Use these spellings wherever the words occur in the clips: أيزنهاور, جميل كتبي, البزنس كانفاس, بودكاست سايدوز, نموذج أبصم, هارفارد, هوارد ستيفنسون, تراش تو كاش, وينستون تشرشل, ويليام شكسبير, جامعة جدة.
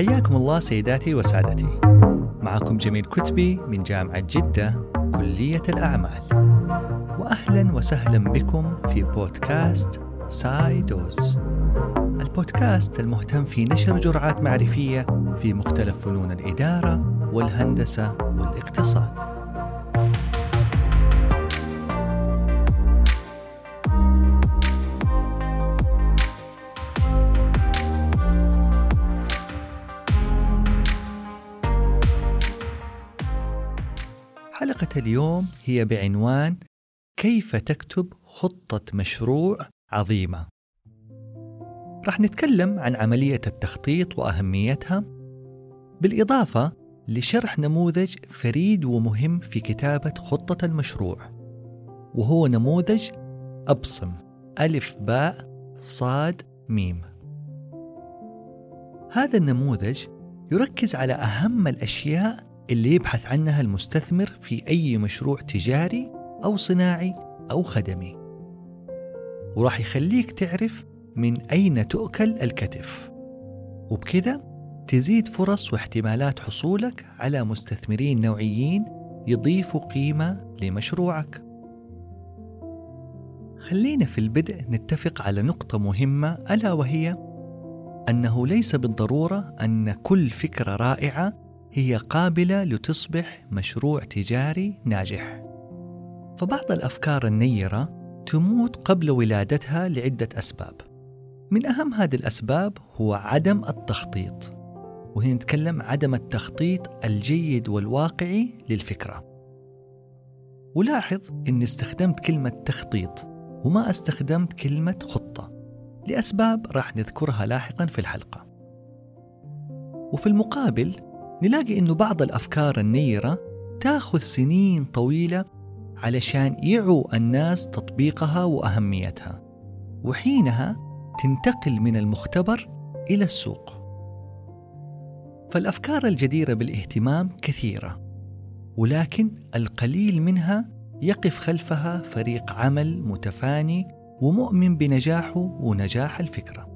حياكم الله سيداتي وسادتي، معكم جميل كتبي من جامعة جدة كلية الأعمال، وأهلا وسهلا بكم في بودكاست سايدوز، البودكاست المهتم في نشر جرعات معرفية في مختلف فنون الإدارة والهندسة والاقتصاد. حلقة اليوم هي بعنوان كيف تكتب خطة مشروع عظيمة. راح نتكلم عن عملية التخطيط وأهميتها، بالإضافة لشرح نموذج فريد ومهم في كتابة خطة المشروع، وهو نموذج أبصم، ألف باء صاد ميم. هذا النموذج يركز على أهم الأشياء اللي يبحث عنها المستثمر في أي مشروع تجاري أو صناعي أو خدمي، وراح يخليك تعرف من أين تؤكل الكتف، وبكذا تزيد فرص واحتمالات حصولك على مستثمرين نوعيين يضيفوا قيمة لمشروعك. خلينا في البدء نتفق على نقطة مهمة، ألا وهي أنه ليس بالضرورة أن كل فكرة رائعة هي قابلة لتصبح مشروع تجاري ناجح، فبعض الأفكار النيرة تموت قبل ولادتها لعدة أسباب. من أهم هذه الأسباب هو عدم التخطيط، وهنا نتكلم عدم التخطيط الجيد والواقعي للفكرة. ولاحظ أني استخدمت كلمة تخطيط وما استخدمت كلمة خطة لأسباب راح نذكرها لاحقا في الحلقة. وفي المقابل نلاقي أنه بعض الأفكار النيرة تأخذ سنين طويلة علشان يعو الناس تطبيقها وأهميتها، وحينها تنتقل من المختبر إلى السوق. فالأفكار الجديرة بالاهتمام كثيرة، ولكن القليل منها يقف خلفها فريق عمل متفاني ومؤمن بنجاحه ونجاح الفكرة.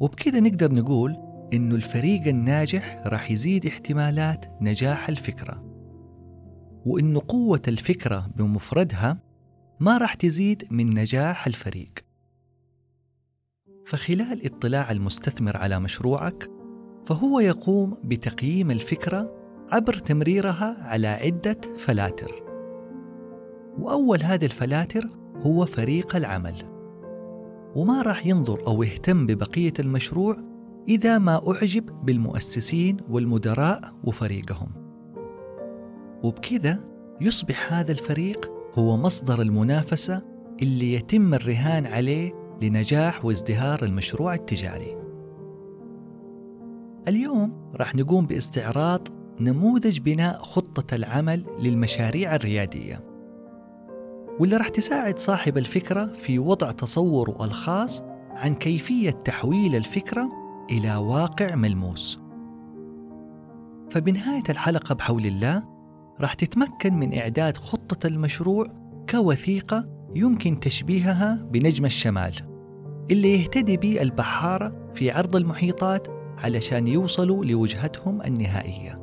وبكذا نقدر نقول إنه الفريق الناجح راح يزيد احتمالات نجاح الفكرة، وإنه قوة الفكرة بمفردها ما راح تزيد من نجاح الفريق. فخلال اطلاع المستثمر على مشروعك، فهو يقوم بتقييم الفكرة عبر تمريرها على عدة فلاتر، وأول هذه الفلاتر هو فريق العمل، وما راح ينظر أو يهتم ببقية المشروع إذا ما أعجب بالمؤسسين والمدراء وفريقهم. وبكذا يصبح هذا الفريق هو مصدر المنافسة اللي يتم الرهان عليه لنجاح وازدهار المشروع التجاري. اليوم راح نقوم باستعراض نموذج بناء خطة العمل للمشاريع الريادية، واللي راح تساعد صاحب الفكرة في وضع تصوره الخاص عن كيفية تحويل الفكرة إلى واقع ملموس. فبنهاية الحلقة بحول الله راح تتمكن من إعداد خطة المشروع كوثيقة يمكن تشبيهها بنجم الشمال اللي يهتدي به البحارة في عرض المحيطات علشان يوصلوا لوجهتهم النهائية.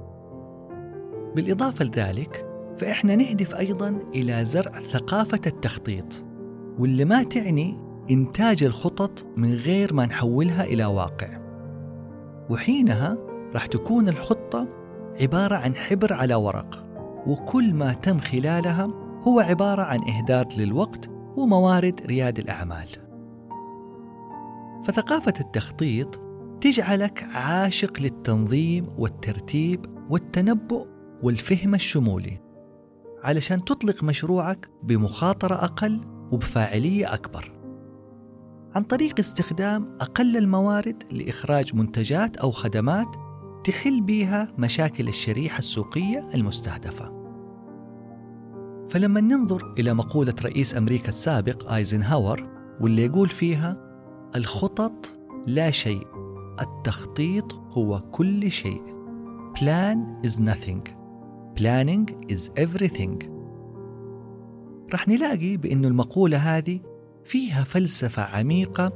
بالإضافة لذلك فإحنا نهدف أيضا إلى زرع ثقافة التخطيط، واللي ما تعني إنتاج الخطط من غير ما نحولها إلى واقع، وحينها راح تكون الخطة عبارة عن حبر على ورق، وكل ما تم خلالها هو عبارة عن إهدار للوقت وموارد رياد الأعمال. فثقافة التخطيط تجعلك عاشق للتنظيم والترتيب والتنبؤ والفهم الشمولي، علشان تطلق مشروعك بمخاطرة أقل وبفاعلية أكبر، عن طريق استخدام أقل الموارد لإخراج منتجات أو خدمات تحل بها مشاكل الشريحة السوقية المستهدفة. فلما ننظر إلى مقولة رئيس أمريكا السابق أيزنهاور، واللي يقول فيها الخطط لا شيء، التخطيط هو كل شيء، Plan is nothing, Planning is everything، رح نلاقي بأن المقولة هذه فيها فلسفة عميقة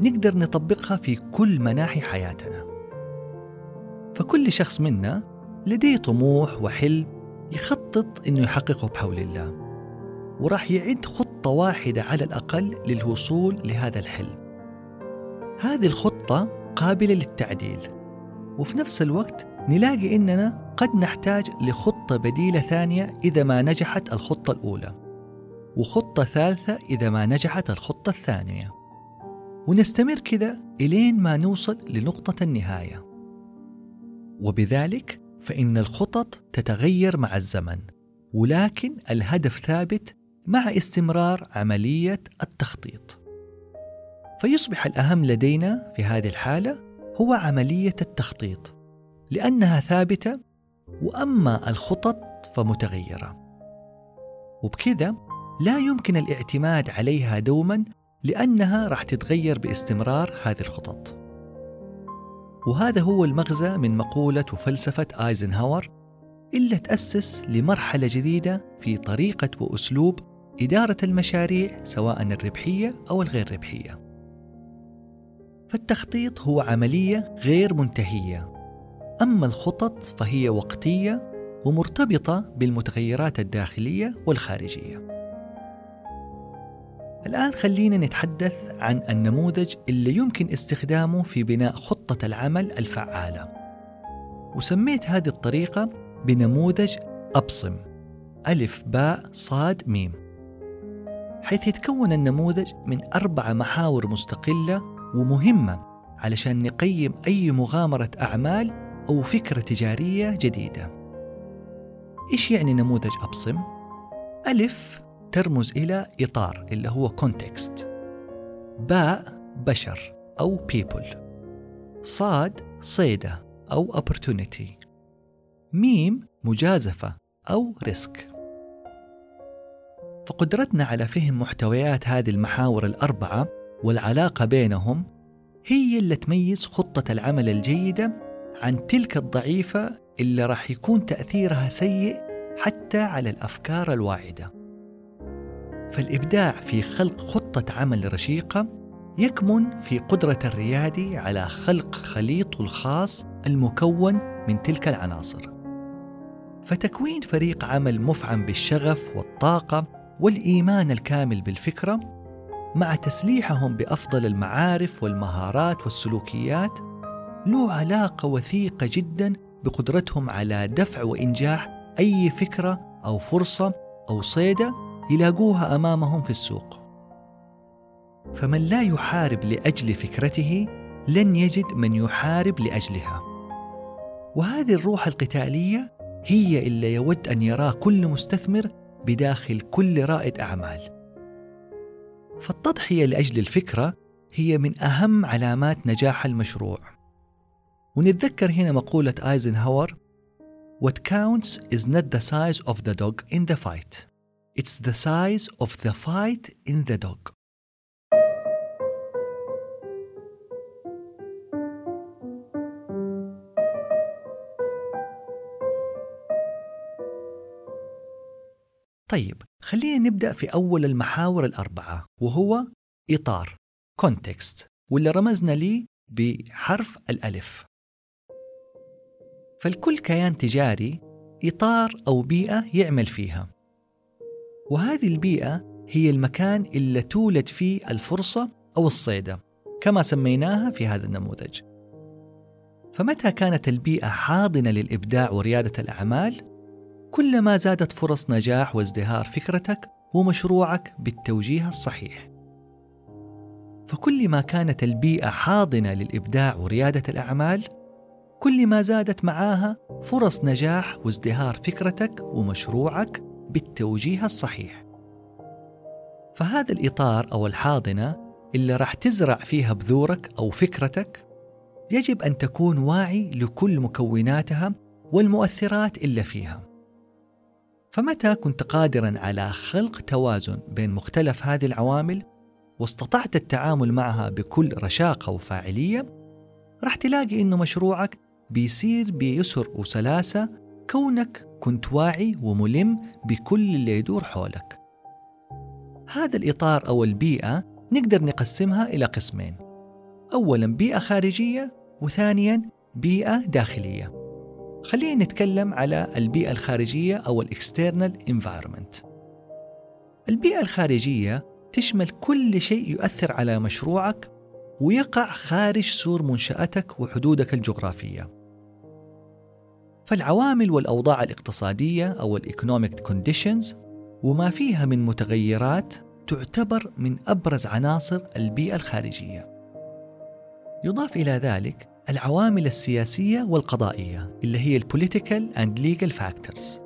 نقدر نطبقها في كل مناحي حياتنا. فكل شخص منا لديه طموح وحلم يخطط إنه يحققه بحول الله، وراح يعد خطة واحدة على الأقل للوصول لهذا الحلم. هذه الخطة قابلة للتعديل، وفي نفس الوقت نلاقي إننا قد نحتاج لخطة بديلة ثانية إذا ما نجحت الخطة الأولى، وخطة ثالثة إذا ما نجحت الخطة الثانية، ونستمر كذا إلين ما نوصل لنقطة النهاية. وبذلك فإن الخطط تتغير مع الزمن، ولكن الهدف ثابت مع استمرار عملية التخطيط. فيصبح الأهم لدينا في هذه الحالة هو عملية التخطيط، لأنها ثابتة، وأما الخطط فمتغيرة، وبكذا لا يمكن الاعتماد عليها دوما، لأنها راح تتغير باستمرار هذه الخطط. وهذا هو المغزى من مقولة وفلسفة أيزنهاور، اللي تأسس لمرحلة جديدة في طريقة وأسلوب إدارة المشاريع، سواء الربحية أو الغير ربحية. فالتخطيط هو عملية غير منتهية، أما الخطط فهي وقتية ومرتبطة بالمتغيرات الداخلية والخارجية. الآن خلينا نتحدث عن النموذج اللي يمكن استخدامه في بناء خطة العمل الفعالة، وسميت هذه الطريقة بنموذج أبصم، ألف باء صاد ميم، حيث يتكون النموذج من 4 محاور مستقلة ومهمة علشان نقيم أي مغامرة أعمال أو فكرة تجارية جديدة. إيش يعني نموذج أبصم؟ ألف ترمز إلى إطار اللي هو context، باء بشر أو people، صاد صيدة أو opportunity، ميم مجازفة أو ريسك. فقدرتنا على فهم محتويات هذه المحاور ال4 والعلاقة بينهم هي اللي تميز خطة العمل الجيدة عن تلك الضعيفة، اللي راح يكون تأثيرها سيء حتى على الأفكار الواعدة. فالإبداع في خلق خطة عمل رشيقة يكمن في قدرة الريادي على خلق خليطه الخاص المكون من تلك العناصر. فتكوين فريق عمل مفعم بالشغف والطاقة والإيمان الكامل بالفكرة، مع تسليحهم بأفضل المعارف والمهارات والسلوكيات، له علاقة وثيقة جدا بقدرتهم على دفع وإنجاح أي فكرة أو فرصة أو صيدة يلاقوها أمامهم في السوق. فمن لا يحارب لأجل فكرته لن يجد من يحارب لأجلها. وهذه الروح القتالية هي اللي يود أن يراه كل مستثمر بداخل كل رائد أعمال. فالتضحية لأجل الفكرة هي من أهم علامات نجاح المشروع. ونتذكر هنا مقولة أيزنهاور: What counts is not the size of the dog in the fight. It's the size of the fight in the dog. طيب، خلينا نبدأ في أول المحاور ال4، وهو إطار context، واللي رمزنا ليه بحرف الألف. فالكل كيان تجاري إطار أو بيئة يعمل فيها، وهذه البيئة هي المكان اللي تولد فيه الفرصة أو الصيدة، كما سميناها في هذا النموذج. فمتى كانت البيئة حاضنة للإبداع وريادة الأعمال، كلما زادت فرص نجاح وازدهار فكرتك ومشروعك بالتوجيه الصحيح. فكلما كانت البيئة حاضنة للإبداع وريادة الأعمال، كلما زادت معاها فرص نجاح وازدهار فكرتك ومشروعك بالتوجيه الصحيح. فهذا الإطار أو الحاضنة اللي راح تزرع فيها بذورك أو فكرتك، يجب أن تكون واعي لكل مكوناتها والمؤثرات اللي فيها. فمتى كنت قادراً على خلق توازن بين مختلف هذه العوامل، واستطعت التعامل معها بكل رشاقة وفاعلية، راح تلاقي إنه مشروعك بيسير بيسر وسلاسة، كونك كنت واعي وملم بكل اللي يدور حولك. هذا الإطار أو البيئة نقدر نقسمها إلى قسمين، أولاً بيئة خارجية وثانياً بيئة داخلية. خلينا نتكلم على البيئة الخارجية أو الإكسترنال إنفايرمنت. البيئة الخارجية تشمل كل شيء يؤثر على مشروعك ويقع خارج سور منشأتك وحدودك الجغرافية. فالعوامل والأوضاع الاقتصادية أو الإيكونوميك كونديشنز وما فيها من متغيرات تعتبر من أبرز عناصر البيئة الخارجية. يضاف إلى ذلك العوامل السياسية والقضائية اللي هي البوليتيكال أند ليجل فاكتورز.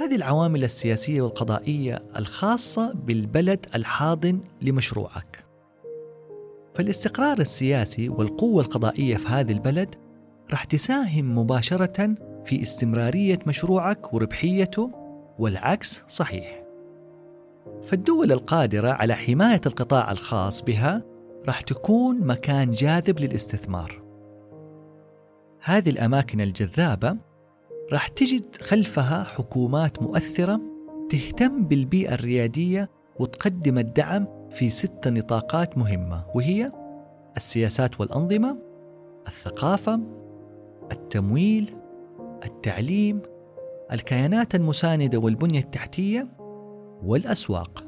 هذه العوامل السياسية والقضائية الخاصة بالبلد الحاضن لمشروعك. فالاستقرار السياسي والقوة القضائية في هذه البلد راح تساهم مباشرة في استمرارية مشروعك وربحيته، والعكس صحيح. فالدول القادرة على حماية القطاع الخاص بها راح تكون مكان جاذب للاستثمار. هذه الأماكن الجذابة راح تجد خلفها حكومات مؤثرة تهتم بالبيئة الريادية وتقدم الدعم في 6 نطاقات مهمة، وهي السياسات والأنظمة، الثقافة، التمويل، التعليم، الكيانات المساندة والبنية التحتية، والأسواق.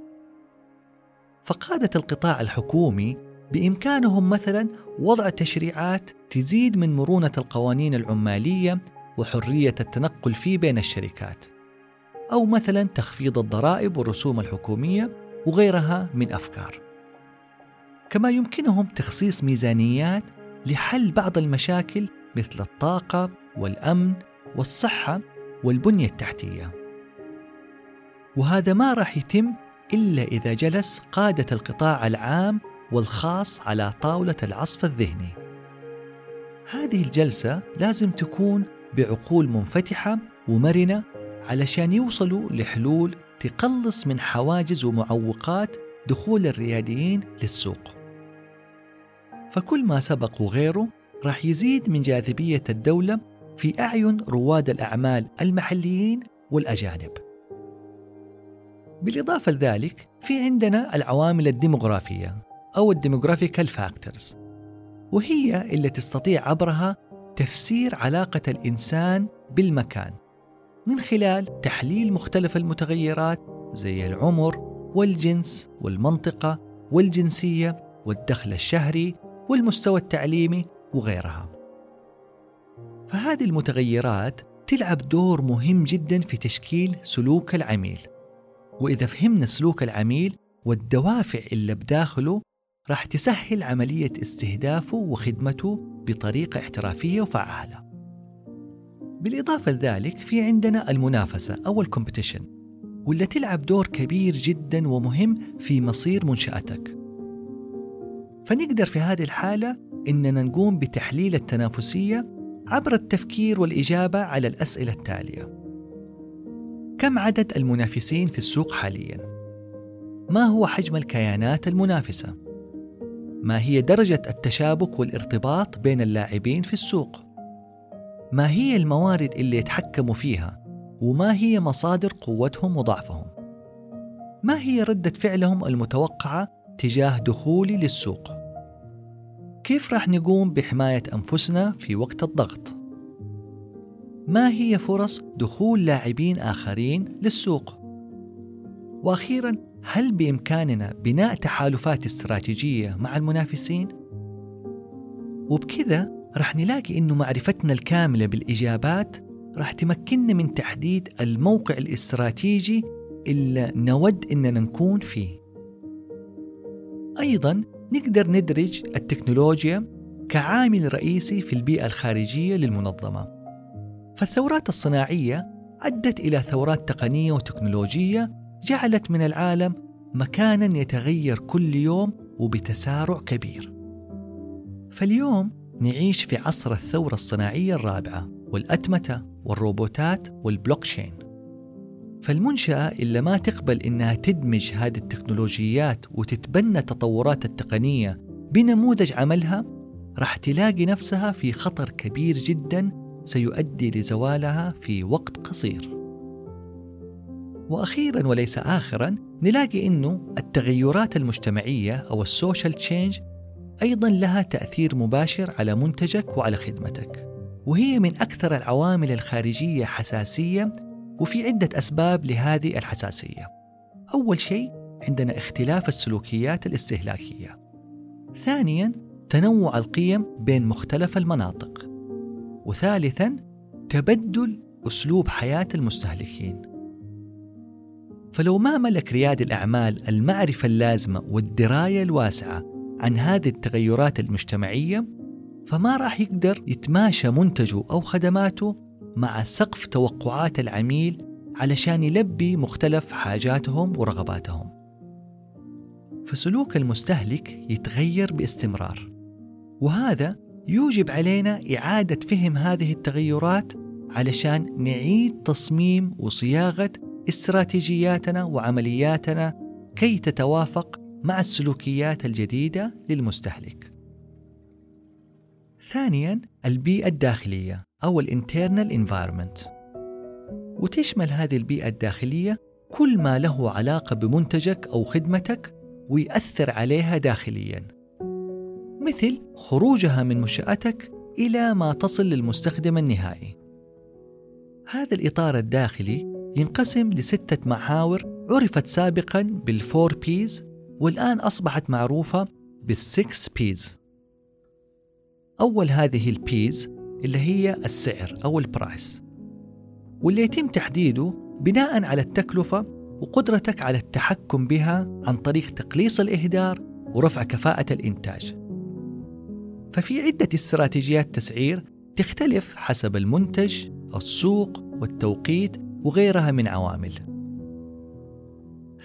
فقادة القطاع الحكومي بإمكانهم مثلا وضع تشريعات تزيد من مرونة القوانين العمالية وحرية التنقل فيه بين الشركات، أو مثلا تخفيض الضرائب والرسوم الحكومية وغيرها من أفكار. كما يمكنهم تخصيص ميزانيات لحل بعض المشاكل مثل الطاقة والأمن والصحة والبنية التحتية. وهذا ما راح يتم إلا إذا جلس قادة القطاع العام والخاص على طاولة العصف الذهني. هذه الجلسة لازم تكون بعقول منفتحة ومرنة علشان يوصلوا لحلول تقلص من حواجز ومعوقات دخول الرياديين للسوق. فكل ما سبق وغيره راح يزيد من جاذبية الدولة في أعين رواد الأعمال المحليين والأجانب. بالإضافة لذلك في عندنا العوامل الديموغرافية أو الديموغرافيكال فاكتورز، وهي اللي تستطيع عبرها تفسير علاقة الإنسان بالمكان من خلال تحليل مختلف المتغيرات زي العمر والجنس والمنطقة والجنسية والدخل الشهري والمستوى التعليمي وغيرها. فهذه المتغيرات تلعب دور مهم جدا في تشكيل سلوك العميل، وإذا فهمنا سلوك العميل والدوافع اللي بداخله راح تسهل عملية استهدافه وخدمته بطريقة احترافية وفعالة. بالإضافة لذلك في عندنا المنافسة أو الكومبيتيشن، واللي تلعب دور كبير جدا ومهم في مصير منشأتك. فنقدر في هذه الحالة إننا نقوم بتحليل التنافسية عبر التفكير والإجابة على الأسئلة التالية: كم عدد المنافسين في السوق حالياً؟ ما هو حجم الكيانات المنافسة؟ ما هي درجة التشابك والارتباط بين اللاعبين في السوق؟ ما هي الموارد اللي يتحكموا فيها؟ وما هي مصادر قوتهم وضعفهم؟ ما هي ردة فعلهم المتوقعة تجاه دخولي للسوق؟ كيف راح نقوم بحماية أنفسنا في وقت الضغط؟ ما هي فرص دخول لاعبين آخرين للسوق؟ وأخيراً، هل بإمكاننا بناء تحالفات استراتيجية مع المنافسين؟ وبكذا رح نلاقي إنه معرفتنا الكاملة بالإجابات رح تمكننا من تحديد الموقع الاستراتيجي اللي نود إننا نكون فيه. أيضاً نقدر ندرج التكنولوجيا كعامل رئيسي في البيئة الخارجية للمنظمة. فالثورات الصناعية أدت إلى ثورات تقنية وتكنولوجية جعلت من العالم مكانا يتغير كل يوم وبتسارع كبير. فاليوم نعيش في عصر الثورة الصناعية الرابعة والأتمتة والروبوتات والبلوكشين. فالمنشأة اللي ما تقبل إنها تدمج هذه التكنولوجيات وتتبنى تطورات التقنية بنموذج عملها راح تلاقي نفسها في خطر كبير جدا سيؤدي لزوالها في وقت قصير. وأخيراً وليس آخراً نلاقي إنه التغيرات المجتمعية أو السوشيال تشينج أيضاً لها تأثير مباشر على منتجك وعلى خدمتك، وهي من أكثر العوامل الخارجية حساسية، وفي عدة أسباب لهذه الحساسية. أول شيء عندنا اختلاف السلوكيات الاستهلاكية. ثانياً تنوع القيم بين مختلف المناطق. وثالثاً تبدل أسلوب حياة المستهلكين. فلو ما ملك رياد الأعمال المعرفة اللازمة والدراية الواسعة عن هذه التغيرات المجتمعية، فما راح يقدر يتماشى منتجه أو خدماته مع سقف توقعات العميل علشان يلبي مختلف حاجاتهم ورغباتهم. فسلوك المستهلك يتغير باستمرار، وهذا يوجب علينا إعادة فهم هذه التغيرات علشان نعيد تصميم وصياغة استراتيجياتنا وعملياتنا كي تتوافق مع السلوكيات الجديدة للمستهلك. ثانياً البيئة الداخلية أو الانترنال انفايرمنت، وتشمل هذه البيئة الداخلية كل ما له علاقة بمنتجك أو خدمتك ويأثر عليها داخلياً، مثل خروجها من منشأتك إلى ما تصل للمستخدم النهائي. هذا الإطار الداخلي ينقسم ل6 محاور عرفت سابقاً بال4 P's والآن أصبحت معروفة بال6 P's. أول هذه الP's اللي هي السعر أو البرايس، واللي يتم تحديده بناء على التكلفة وقدرتك على التحكم بها عن طريق تقليص الإهدار ورفع كفاءة الإنتاج. ففي عدة استراتيجيات تسعير تختلف حسب المنتج، السوق، والتوقيت وغيرها من عوامل.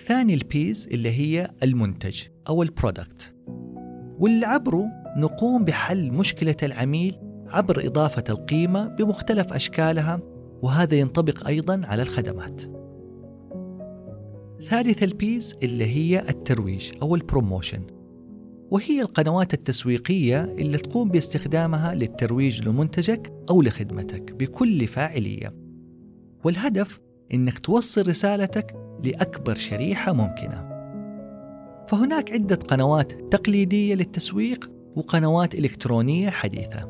ثاني البيز اللي هي المنتج أو البرودكت، واللي عبره نقوم بحل مشكلة العميل عبر إضافة القيمة بمختلف أشكالها، وهذا ينطبق أيضاً على الخدمات. ثالث البيز اللي هي الترويج أو البروموشن، وهي القنوات التسويقية اللي تقوم باستخدامها للترويج لمنتجك أو لخدمتك بكل فاعلية، والهدف إنك توصل رسالتك لأكبر شريحة ممكنة. فهناك عدة قنوات تقليدية للتسويق وقنوات إلكترونية حديثة.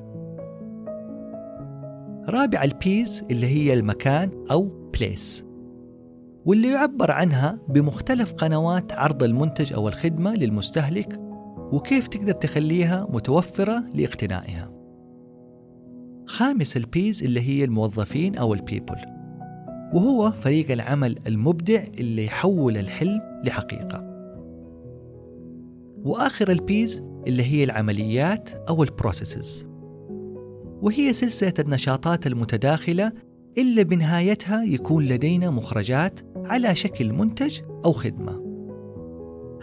رابع البيز اللي هي المكان أو بليس، واللي يعبر عنها بمختلف قنوات عرض المنتج أو الخدمة للمستهلك وكيف تقدر تخليها متوفرة لاقتنائها. خامس البيز اللي هي الموظفين أو البيبل، وهو فريق العمل المبدع اللي يحول الحلم لحقيقة. وآخر البيز اللي هي العمليات أو البروسيسز، وهي سلسلة النشاطات المتداخلة اللي بنهايتها يكون لدينا مخرجات على شكل منتج أو خدمة.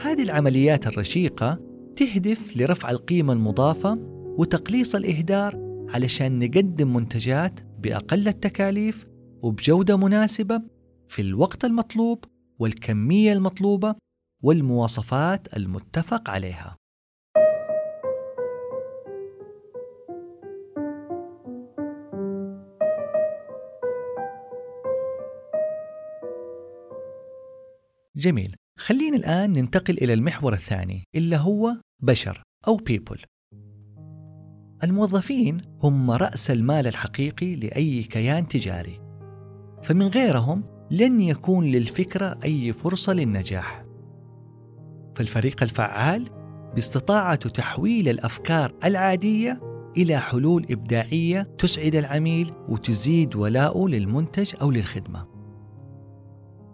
هذه العمليات الرشيقة تهدف لرفع القيمة المضافة وتقليص الإهدار علشان نقدم منتجات بأقل التكاليف وبجودة مناسبة في الوقت المطلوب والكمية المطلوبة والمواصفات المتفق عليها. جميل، خلينا الآن ننتقل إلى المحور الثاني اللي هو بشر أو people. الموظفين هم رأس المال الحقيقي لأي كيان تجاري، فمن غيرهم لن يكون للفكرة أي فرصة للنجاح. فالفريق الفعال باستطاعته تحويل الأفكار العادية إلى حلول إبداعية تسعد العميل وتزيد ولاؤه للمنتج أو للخدمة.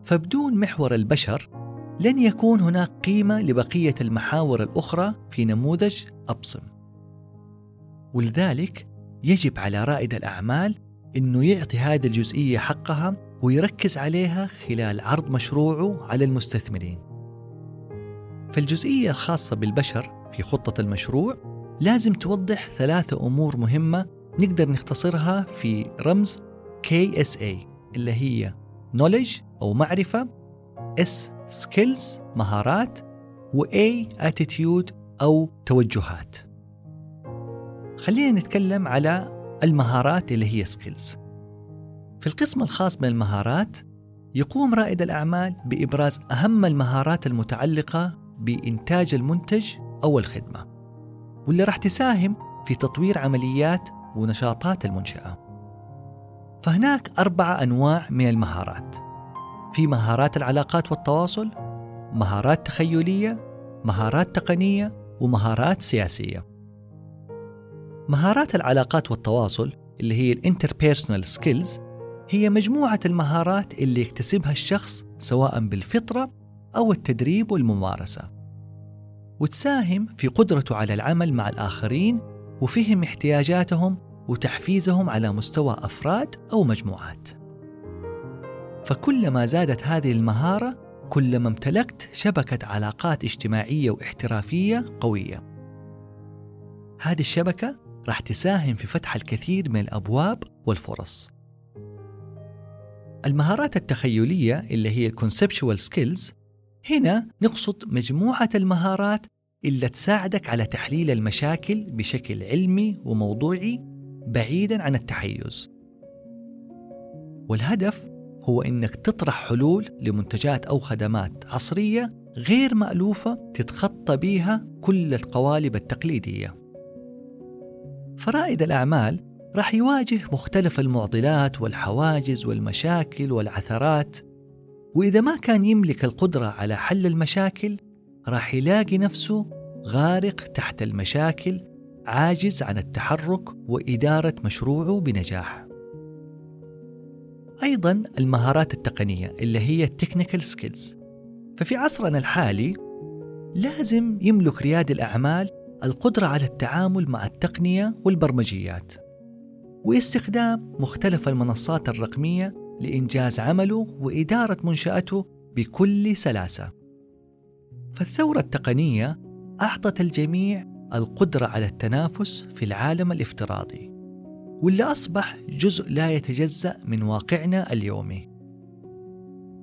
فبدون محور البشر لن يكون هناك قيمة لبقية المحاور الأخرى في نموذج أبصم. ولذلك يجب على رائد الأعمال أنه يعطي هذه الجزئية حقها ويركز عليها خلال عرض مشروعه على المستثمرين. فالجزئية الخاصة بالبشر في خطة المشروع لازم توضح 3 أمور مهمة نقدر نختصرها في رمز KSA اللي هي knowledge أو معرفة، S skills مهارات، و A attitude أو توجهات. خلينا نتكلم على المهارات اللي هي skills. في القسم الخاص بالمهارات يقوم رائد الأعمال بإبراز أهم المهارات المتعلقة بإنتاج المنتج أو الخدمة، واللي راح تساهم في تطوير عمليات ونشاطات المنشأة. فهناك 4 أنواع من المهارات، في مهارات العلاقات والتواصل، مهارات تخيلية، مهارات تقنية، ومهارات سياسية. مهارات العلاقات والتواصل اللي هي الانتربيرسونال سكيلز هي مجموعة المهارات اللي يكتسبها الشخص سواء بالفطرة أو التدريب والممارسة، وتساهم في قدرته على العمل مع الآخرين وفهم احتياجاتهم وتحفيزهم على مستوى أفراد أو مجموعات. فكلما زادت هذه المهارة كلما امتلكت شبكة علاقات اجتماعية واحترافية قوية. هذه الشبكة راح تساهم في فتح الكثير من الأبواب والفرص. المهارات التخيلية اللي هي الكونسبشوال سكيلز، هنا نقصد مجموعة المهارات اللي تساعدك على تحليل المشاكل بشكل علمي وموضوعي بعيداً عن التحيز، والهدف هو إنك تطرح حلول لمنتجات أو خدمات عصرية غير مألوفة تتخطى بيها كل القوالب التقليدية. فرائد الأعمال راح يواجه مختلف المعضلات والحواجز والمشاكل والعثرات، وإذا ما كان يملك القدرة على حل المشاكل راح يلاقي نفسه غارق تحت المشاكل، عاجز عن التحرك وإدارة مشروعه بنجاح. أيضاً المهارات التقنية اللي هي التكنيكال سكيلز، ففي عصرنا الحالي لازم يملك رياد الأعمال القدرة على التعامل مع التقنية والبرمجيات واستخدام مختلف المنصات الرقمية لإنجاز عمله وإدارة منشأته بكل سلاسة. فالثورة التقنية أعطت الجميع القدرة على التنافس في العالم الافتراضي، واللي أصبح جزء لا يتجزأ من واقعنا اليومي،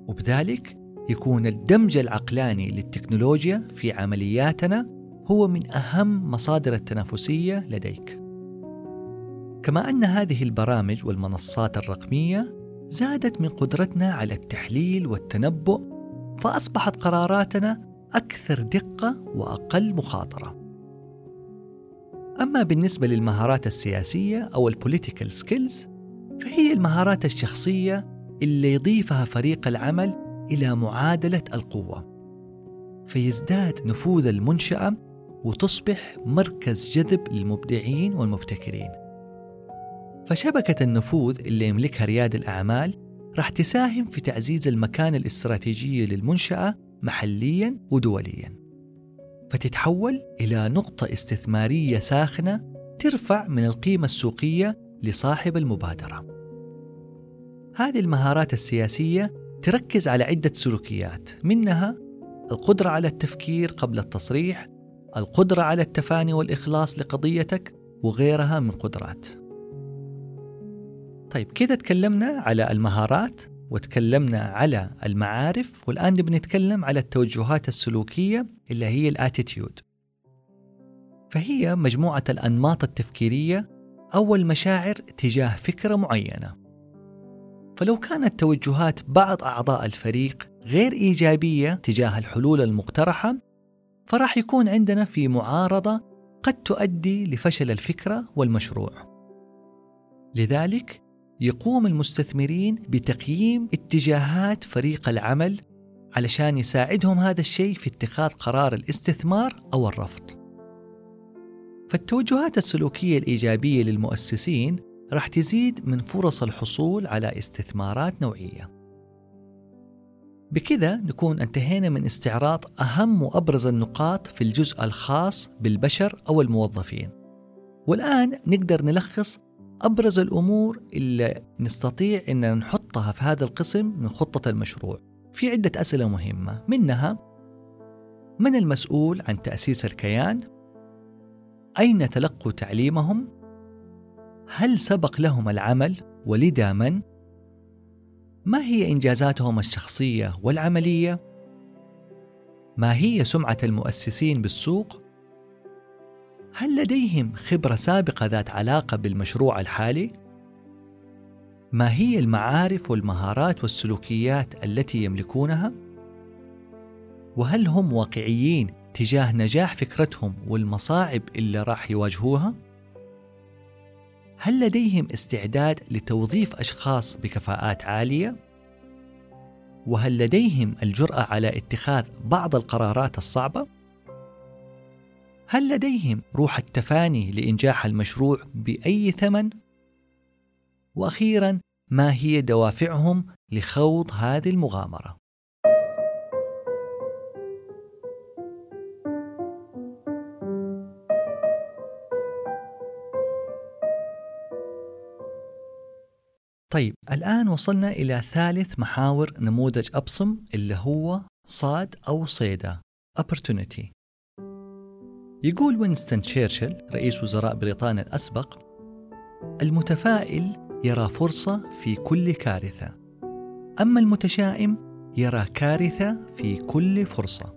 وبذلك يكون الدمج العقلاني للتكنولوجيا في عملياتنا هو من أهم مصادر التنافسية لديك. كما أن هذه البرامج والمنصات الرقمية زادت من قدرتنا على التحليل والتنبؤ، فأصبحت قراراتنا أكثر دقة وأقل مخاطرة. أما بالنسبة للمهارات السياسية أو البوليتيكال سكيلز، فهي المهارات الشخصية اللي يضيفها فريق العمل إلى معادلة القوة، فيزداد نفوذ المنشأة وتصبح مركز جذب للمبدعين والمبتكرين. فشبكة النفوذ اللي يملكها رياد الأعمال راح تساهم في تعزيز المكان الاستراتيجي للمنشأة محلياً ودولياً، فتتحول إلى نقطة استثمارية ساخنة ترفع من القيمة السوقية لصاحب المبادرة. هذه المهارات السياسية تركز على عدة سلوكيات، منها القدرة على التفكير قبل التصريح، القدرة على التفاني والإخلاص لقضيتك، وغيرها من قدرات. طيب، كده تكلمنا على المهارات وتكلمنا على المعارف، والآن بنتكلم على التوجهات السلوكية اللي هي الاتيتيود، فهي مجموعة الأنماط التفكيرية أو المشاعر تجاه فكرة معينة. فلو كانت توجهات بعض أعضاء الفريق غير إيجابية تجاه الحلول المقترحة، فراح يكون عندنا في معارضة قد تؤدي لفشل الفكرة والمشروع. لذلك يقوم المستثمرين بتقييم اتجاهات فريق العمل علشان يساعدهم هذا الشيء في اتخاذ قرار الاستثمار أو الرفض. فالتوجهات السلوكية الإيجابية للمؤسسين راح تزيد من فرص الحصول على استثمارات نوعية. بكذا نكون انتهينا من استعراض أهم وأبرز النقاط في الجزء الخاص بالبشر أو الموظفين، والآن نقدر نلخص أبرز الأمور اللي نستطيع أن نحطها في هذا القسم من خطة المشروع في عدة أسئلة مهمة، منها: من المسؤول عن تأسيس الكيان؟ أين تلقوا تعليمهم؟ هل سبق لهم العمل ولذا من؟ ما هي إنجازاتهم الشخصية والعملية؟ ما هي سمعة المؤسسين بالسوق؟ هل لديهم خبرة سابقة ذات علاقة بالمشروع الحالي؟ ما هي المعارف والمهارات والسلوكيات التي يملكونها؟ وهل هم واقعيين تجاه نجاح فكرتهم والمصاعب اللي راح يواجهوها؟ هل لديهم استعداد لتوظيف أشخاص بكفاءات عالية؟ وهل لديهم الجرأة على اتخاذ بعض القرارات الصعبة؟ هل لديهم روح التفاني لإنجاح المشروع بأي ثمن؟ وأخيراً، ما هي دوافعهم لخوض هذه المغامرة؟ طيب، الآن وصلنا إلى ثالث محاور نموذج أبصم اللي هو صاد أو صيدة Opportunity. يقول وينستون تشرشل رئيس وزراء بريطانيا الأسبق: المتفائل يرى فرصة في كل كارثة، أما المتشائم يرى كارثة في كل فرصة.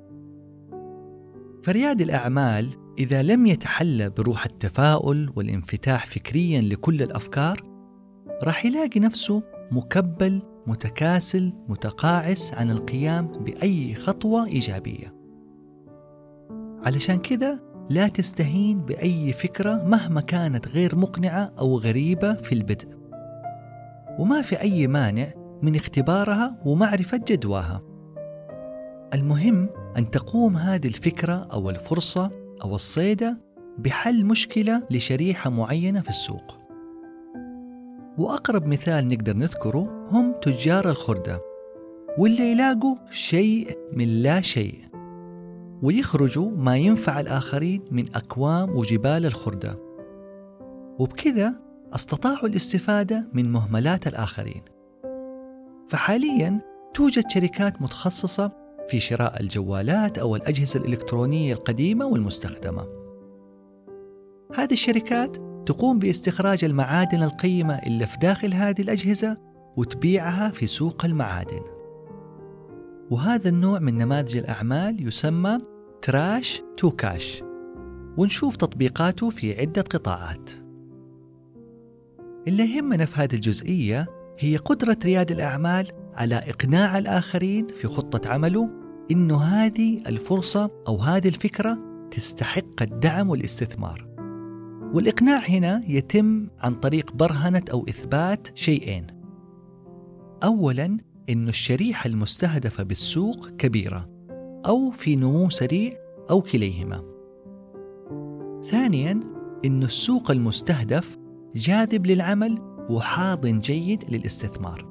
فرياد الأعمال إذا لم يتحلى بروح التفاؤل والانفتاح فكريا لكل الأفكار، راح يلاقي نفسه مكبل متكاسل متقاعس عن القيام بأي خطوة إيجابية. علشان كذا لا تستهين بأي فكرة مهما كانت غير مقنعة أو غريبة في البدء، وما في أي مانع من اختبارها ومعرفة جدواها. المهم أن تقوم هذه الفكرة أو الفرصة أو الصيدة بحل مشكلة لشريحة معينة في السوق. وأقرب مثال نقدر نذكره هم تجار الخردة، واللي يلاقوا شيء من لا شيء ويخرجوا ما ينفع الآخرين من أكوام وجبال الخردة، وبكذا استطاعوا الاستفادة من مهملات الآخرين. فحاليا توجد شركات متخصصة في شراء الجوالات أو الأجهزة الإلكترونية القديمة والمستخدمة. هذه الشركات تقوم باستخراج المعادن القيمة اللي في داخل هذه الأجهزة وتبيعها في سوق المعادن، وهذا النوع من نماذج الأعمال يسمى تراش تو كاش، ونشوف تطبيقاته في عدة قطاعات. اللي يهمنا في هذه الجزئية هي قدرة رياد الأعمال على إقناع الآخرين في خطة عمله إنه هذه الفرصة أو هذه الفكرة تستحق الدعم والاستثمار. والإقناع هنا يتم عن طريق برهنة أو إثبات شيئين: أولاً، إن الشريحة المستهدفة بالسوق كبيرة أو في نمو سريع أو كليهما. ثانياً، إن السوق المستهدف جاذب للعمل وحاضن جيد للاستثمار.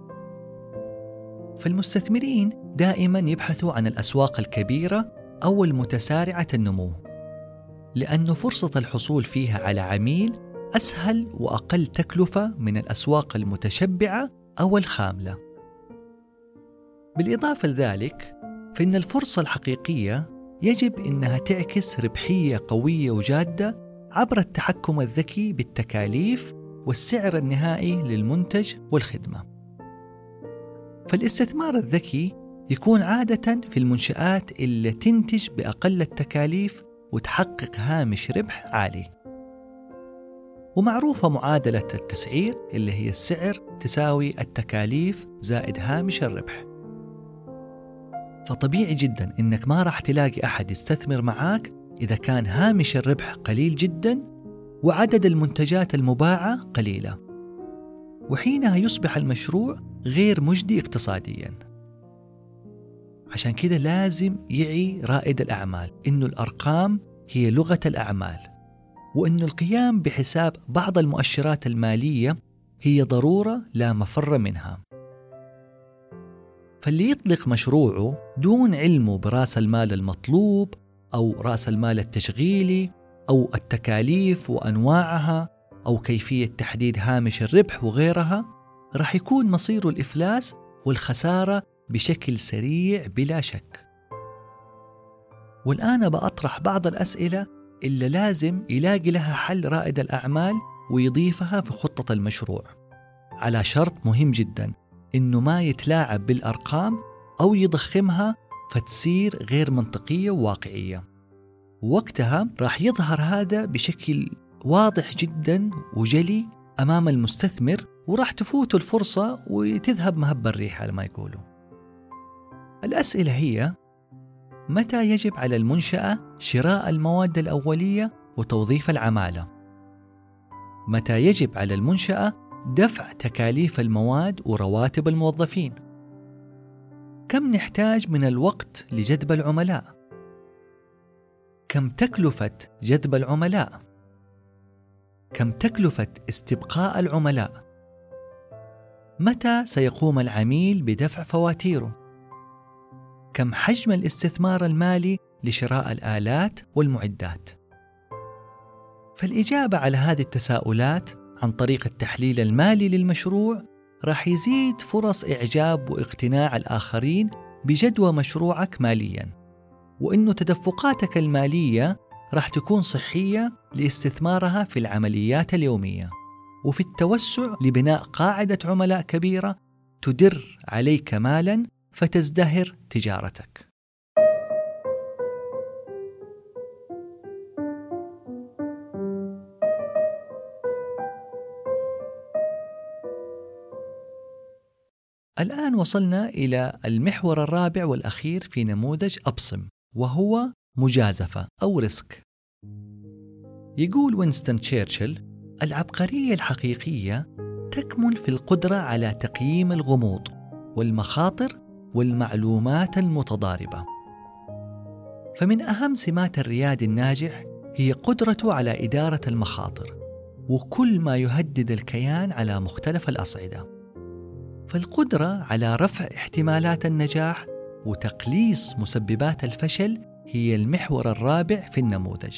فالمستثمرين دائماً يبحثوا عن الأسواق الكبيرة أو المتسارعة النمو، لأن فرصة الحصول فيها على عميل أسهل وأقل تكلفة من الأسواق المتشبعة أو الخاملة. بالإضافة لذلك، فإن الفرصة الحقيقية يجب أنها تعكس ربحية قوية وجادة عبر التحكم الذكي بالتكاليف والسعر النهائي للمنتج والخدمة. فالاستثمار الذكي يكون عادة في المنشآت اللي تنتج بأقل التكاليف وتحقق هامش ربح عالي. ومعروفة معادلة التسعير اللي هي السعر تساوي التكاليف زائد هامش الربح. فطبيعي جدا إنك ما راح تلاقي أحد يستثمر معاك إذا كان هامش الربح قليل جدا وعدد المنتجات المباعة قليلة، وحينها يصبح المشروع غير مجدي اقتصاديا. عشان كده لازم يعي رائد الأعمال إنه الأرقام هي لغة الأعمال، وإنه القيام بحساب بعض المؤشرات المالية هي ضرورة لا مفر منها. فاللي يطلق مشروعه دون علمه برأس المال المطلوب أو رأس المال التشغيلي أو التكاليف وأنواعها أو كيفية تحديد هامش الربح وغيرها، راح يكون مصيره الإفلاس والخسارة بشكل سريع بلا شك. والآن بأطرح بعض الأسئلة اللي لازم يلاقي لها حل رائد الأعمال ويضيفها في خطة المشروع، على شرط مهم جداً إنه ما يتلاعب بالأرقام أو يضخمها فتصير غير منطقية وواقعية. وقتها راح يظهر هذا بشكل واضح جدا وجلي أمام المستثمر، وراح تفوته الفرصة وتذهب مهب الريحة لما يقولوا. الأسئلة هي: متى يجب على المنشأة شراء المواد الأولية وتوظيف العمالة؟ متى يجب على المنشأة دفع تكاليف المواد ورواتب الموظفين؟ كم نحتاج من الوقت لجذب العملاء؟ كم تكلفة جذب العملاء؟ كم تكلفة استبقاء العملاء؟ متى سيقوم العميل بدفع فواتيره؟ كم حجم الاستثمار المالي لشراء الآلات والمعدات؟ فالإجابة على هذه التساؤلات عن طريق التحليل المالي للمشروع راح يزيد فرص إعجاب واقتناع الآخرين بجدوى مشروعك مالياً، وإنه تدفقاتك المالية راح تكون صحية لاستثمارها في العمليات اليومية وفي التوسع لبناء قاعدة عملاء كبيرة تدر عليك مالاً فتزدهر تجارتك. الآن وصلنا إلى المحور الرابع والأخير في نموذج أبصم، وهو مجازفة أو ريسك. يقول وينستون تشرشل: العبقرية الحقيقية تكمن في القدرة على تقييم الغموض والمخاطر والمعلومات المتضاربة. فمن أهم سمات الريادي الناجح هي قدرته على إدارة المخاطر وكل ما يهدد الكيان على مختلف الأصعدة. فالقدرة على رفع احتمالات النجاح وتقليص مسببات الفشل هي المحور الرابع في النموذج.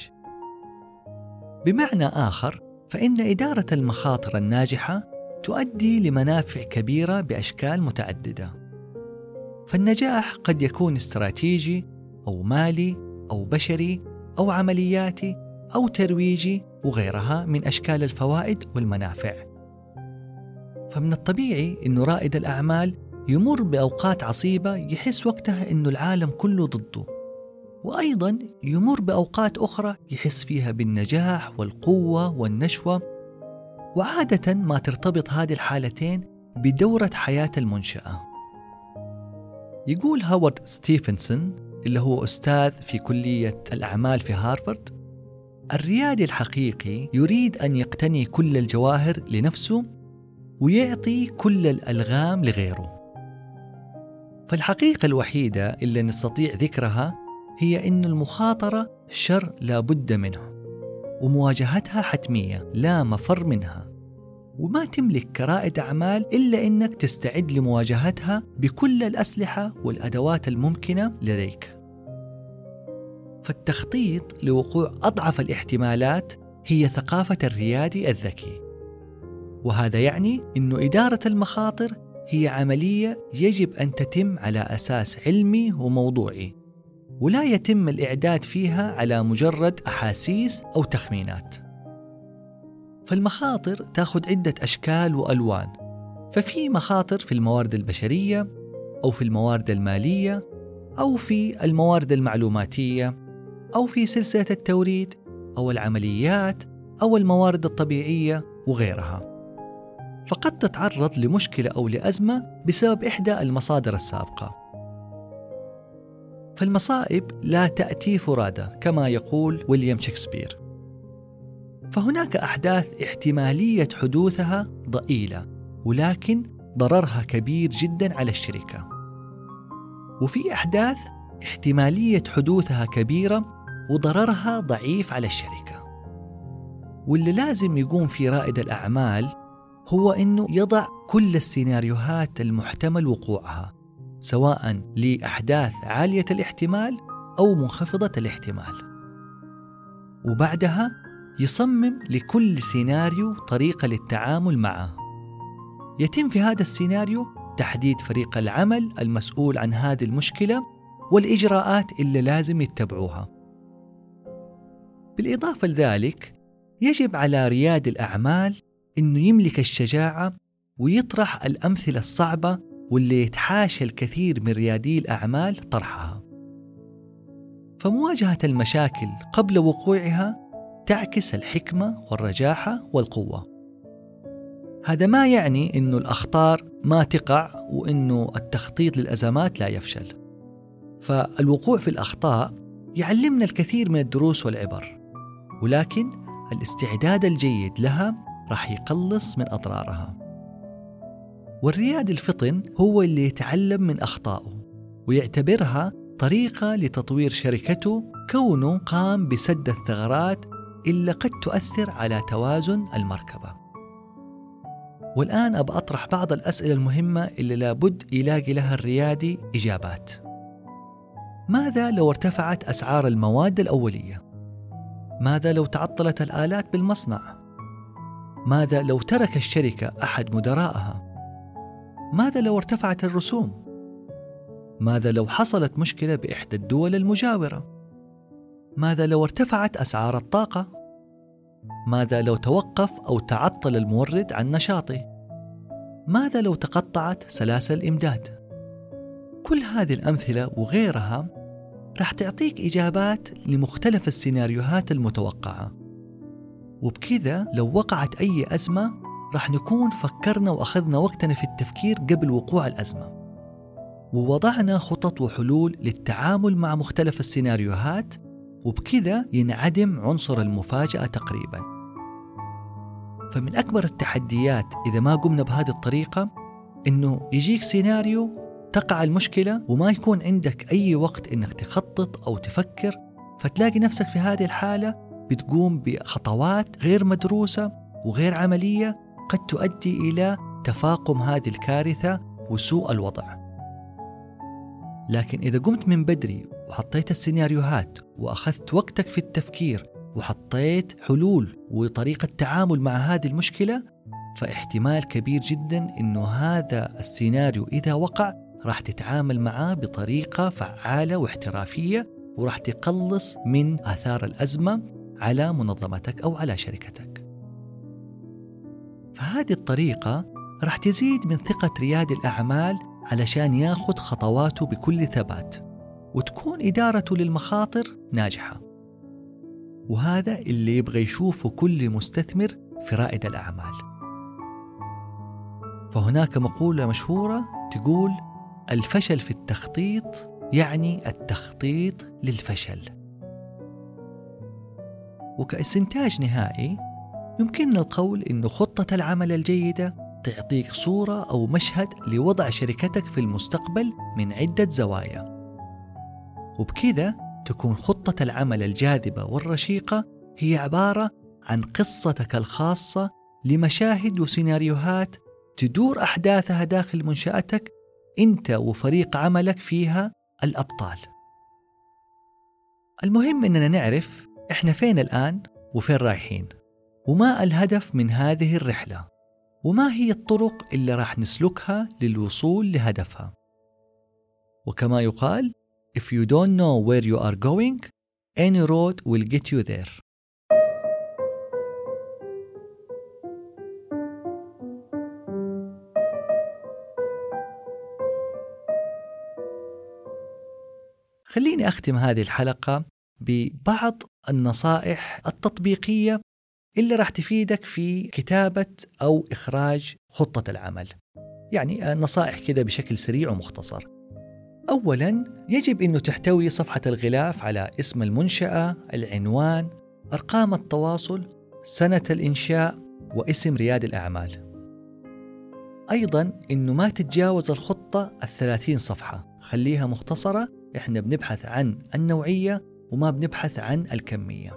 بمعنى آخر، فإن إدارة المخاطر الناجحة تؤدي لمنافع كبيرة بأشكال متعددة. فالنجاح قد يكون استراتيجي أو مالي أو بشري أو عملياتي أو ترويجي وغيرها من أشكال الفوائد والمنافع. فمن الطبيعي أن رائد الأعمال يمر بأوقات عصيبة يحس وقتها أن العالم كله ضده، وأيضا يمر بأوقات أخرى يحس فيها بالنجاح والقوة والنشوة. وعادة ما ترتبط هذه الحالتين بدورة حياة المنشأة. يقول هوارد ستيفنسون، اللي هو أستاذ في كلية الأعمال في هارفارد: الريادي الحقيقي يريد أن يقتني كل الجواهر لنفسه ويعطي كل الألغام لغيره. فالحقيقة الوحيدة اللي نستطيع ذكرها هي أن المخاطرة شر لا بد منه، ومواجهتها حتمية لا مفر منها، وما تملك كرائد أعمال إلا أنك تستعد لمواجهتها بكل الأسلحة والأدوات الممكنة لديك. فالتخطيط لوقوع أضعف الاحتمالات هي ثقافة الريادي الذكي، وهذا يعني أن إدارة المخاطر هي عملية يجب أن تتم على أساس علمي وموضوعي، ولا يتم الإعداد فيها على مجرد أحاسيس أو تخمينات. فالمخاطر تأخذ عدة أشكال وألوان، ففي مخاطر في الموارد البشرية أو في الموارد المالية أو في الموارد المعلوماتية أو في سلسلة التوريد أو العمليات أو الموارد الطبيعية وغيرها. فقد تتعرض لمشكلة أو لأزمة بسبب إحدى المصادر السابقة. فالمصائب لا تأتي فرادى كما يقول ويليام شكسبير، فهناك أحداث احتمالية حدوثها ضئيلة ولكن ضررها كبير جدا على الشركة، وفي أحداث احتمالية حدوثها كبيرة وضررها ضعيف على الشركة. واللي لازم يقوم فيه رائد الأعمال هو أنه يضع كل السيناريوهات المحتمل وقوعها، سواء لأحداث عالية الاحتمال أو منخفضة الاحتمال، وبعدها يصمم لكل سيناريو طريقة للتعامل معه. يتم في هذا السيناريو تحديد فريق العمل المسؤول عن هذه المشكلة والإجراءات اللي لازم يتبعوها. بالإضافة لذلك، يجب على ريادي الأعمال أنه يملك الشجاعة ويطرح الأمثلة الصعبة واللي يتحاشى الكثير من ريادي الأعمال طرحها. فمواجهة المشاكل قبل وقوعها تعكس الحكمة والرجاحة والقوة. هذا ما يعني أنه الأخطار ما تقع وأنه التخطيط للأزمات لا يفشل، فالوقوع في الأخطاء يعلمنا الكثير من الدروس والعبر، ولكن الاستعداد الجيد لها راح يقلص من أضرارها. والرياد الفطن هو اللي يتعلم من أخطائه ويعتبرها طريقة لتطوير شركته، كونه قام بسد الثغرات إلا قد تؤثر على توازن المركبة. والآن أبى أطرح بعض الأسئلة المهمة اللي لابد يلاقي لها الريادي إجابات. ماذا لو ارتفعت أسعار المواد الأولية؟ ماذا لو تعطلت الآلات بالمصنع؟ ماذا لو ترك الشركة أحد مدراءها؟ ماذا لو ارتفعت الرسوم؟ ماذا لو حصلت مشكلة بإحدى الدول المجاورة؟ ماذا لو ارتفعت أسعار الطاقة؟ ماذا لو توقف أو تعطل المورد عن نشاطه؟ ماذا لو تقطعت سلاسل الإمداد؟ كل هذه الأمثلة وغيرها راح تعطيك إجابات لمختلف السيناريوهات المتوقعة، وبكذا لو وقعت أي أزمة راح نكون فكرنا وأخذنا وقتنا في التفكير قبل وقوع الأزمة، ووضعنا خطط وحلول للتعامل مع مختلف السيناريوهات، وبكذا ينعدم عنصر المفاجأة تقريبا. فمن أكبر التحديات إذا ما قمنا بهذه الطريقة إنه يجيك سيناريو تقع المشكلة وما يكون عندك أي وقت إنك تخطط أو تفكر، فتلاقي نفسك في هذه الحالة بتقوم بخطوات غير مدروسة وغير عملية قد تؤدي إلى تفاقم هذه الكارثة وسوء الوضع. لكن إذا قمت من بدري وحطيت السيناريوهات وأخذت وقتك في التفكير وحطيت حلول وطريقة تعامل مع هذه المشكلة، فاحتمال كبير جدا إنه هذا السيناريو إذا وقع راح تتعامل معاه بطريقة فعالة واحترافية، وراح تقلص من آثار الأزمة على منظمتك أو على شركتك. فهذه الطريقة راح تزيد من ثقة رياد الأعمال علشان ياخد خطواته بكل ثبات، وتكون إدارته للمخاطر ناجحة، وهذا اللي يبغى يشوفه كل مستثمر في رائد الأعمال. فهناك مقولة مشهورة تقول: الفشل في التخطيط يعني التخطيط للفشل. وكاستنتاج نهائي يمكننا القول إن خطة العمل الجيدة تعطيك صورة أو مشهد لوضع شركتك في المستقبل من عدة زوايا، وبكذا تكون خطة العمل الجاذبة والرشيقة هي عبارة عن قصتك الخاصة لمشاهد وسيناريوهات تدور أحداثها داخل منشأتك، أنت وفريق عملك فيها الأبطال. المهم أننا نعرف إحنا فين الآن وفين رايحين، وما الهدف من هذه الرحلة، وما هي الطرق اللي راح نسلكها للوصول لهدفها. وكما يقال: If you don't know where you are going, any road will get you there. خليني أختم هذه الحلقة ببعض النصائح التطبيقية اللي راح تفيدك في كتابة أو إخراج خطة العمل، يعني نصائح كده بشكل سريع ومختصر. أولاً، يجب أنه تحتوي صفحة الغلاف على اسم المنشأة، العنوان، أرقام التواصل، سنة الإنشاء، واسم رياد الأعمال. أيضاً أنه ما تتجاوز الخطة 30 صفحة، خليها مختصرة، إحنا بنبحث عن النوعية وما بنبحث عن الكمية.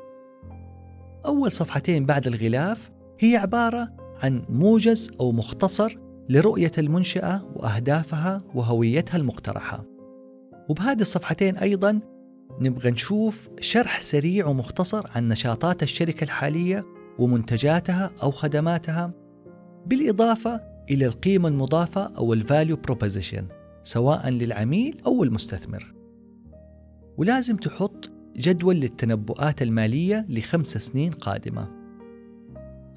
أول صفحتين بعد الغلاف هي عبارة عن موجز أو مختصر لرؤية المنشأة وأهدافها وهويتها المقترحة، وبهذه الصفحتين أيضا نبغى نشوف شرح سريع ومختصر عن نشاطات الشركة الحالية ومنتجاتها أو خدماتها، بالإضافة إلى القيمة المضافة أو الفاليو بروبوزيشن سواء للعميل أو المستثمر. ولازم تحط جدول للتنبؤات المالية ل5 سنين قادمة.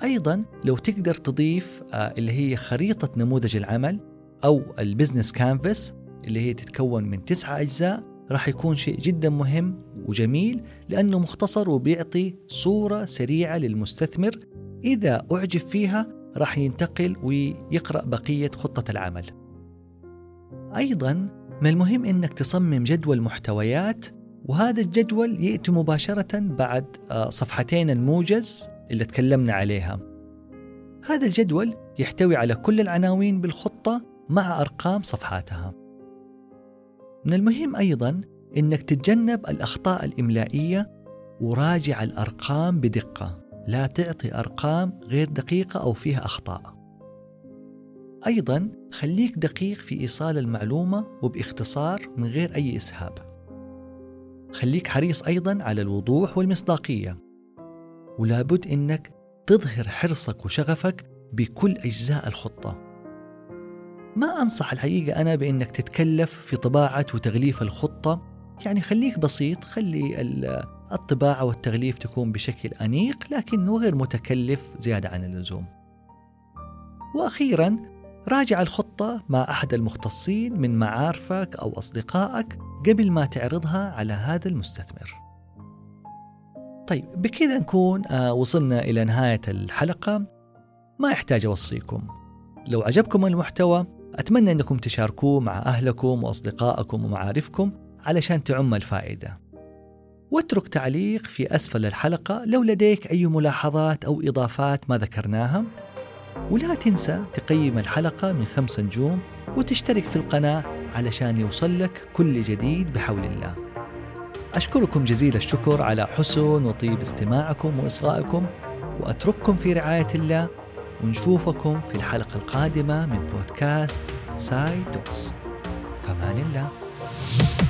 أيضا لو تقدر تضيف اللي هي خريطة نموذج العمل أو البزنس كانفاس اللي هي تتكون من 9 أجزاء، راح يكون شيء جدا مهم وجميل لأنه مختصر وبيعطي صورة سريعة للمستثمر، إذا أعجب فيها راح ينتقل ويقرأ بقية خطة العمل. أيضا ما المهم إنك تصمم جدول محتويات، وهذا الجدول يأتي مباشرة بعد صفحتين الموجز اللي تكلمنا عليها. هذا الجدول يحتوي على كل العناوين بالخطة مع أرقام صفحاتها. من المهم أيضا إنك تتجنب الأخطاء الإملائية وراجع الأرقام بدقة، لا تعطي أرقام غير دقيقة أو فيها أخطاء. أيضا خليك دقيق في إيصال المعلومة وباختصار من غير أي إسهاب. خليك حريص أيضا على الوضوح والمصداقية، ولابد إنك تظهر حرصك وشغفك بكل أجزاء الخطة. ما أنصح الحقيقة أنا بإنك تتكلف في طباعة وتغليف الخطة، يعني خليك بسيط، خلي الطباعة والتغليف تكون بشكل أنيق لكنه غير متكلف زيادة عن اللزوم. وأخيرا راجع الخطة مع أحد المختصين من معارفك أو أصدقائك قبل ما تعرضها على هذا المستثمر. طيب، بكذا نكون وصلنا إلى نهاية الحلقة. ما يحتاج أوصيكم، لو عجبكم المحتوى أتمنى أنكم تشاركوه مع أهلكم وأصدقائكم ومعارفكم علشان تعم الفائدة، واترك تعليق في أسفل الحلقة لو لديك أي ملاحظات أو إضافات ما ذكرناها، ولا تنسى تقيم الحلقة من 5 نجوم وتشترك في القناة علشان يوصلك كل جديد بحول الله. أشكركم جزيل الشكر على حسن وطيب استماعكم وإصغائكم، وأترككم في رعاية الله، ونشوفكم في الحلقة القادمة من بودكاست سايدوز. فمان الله.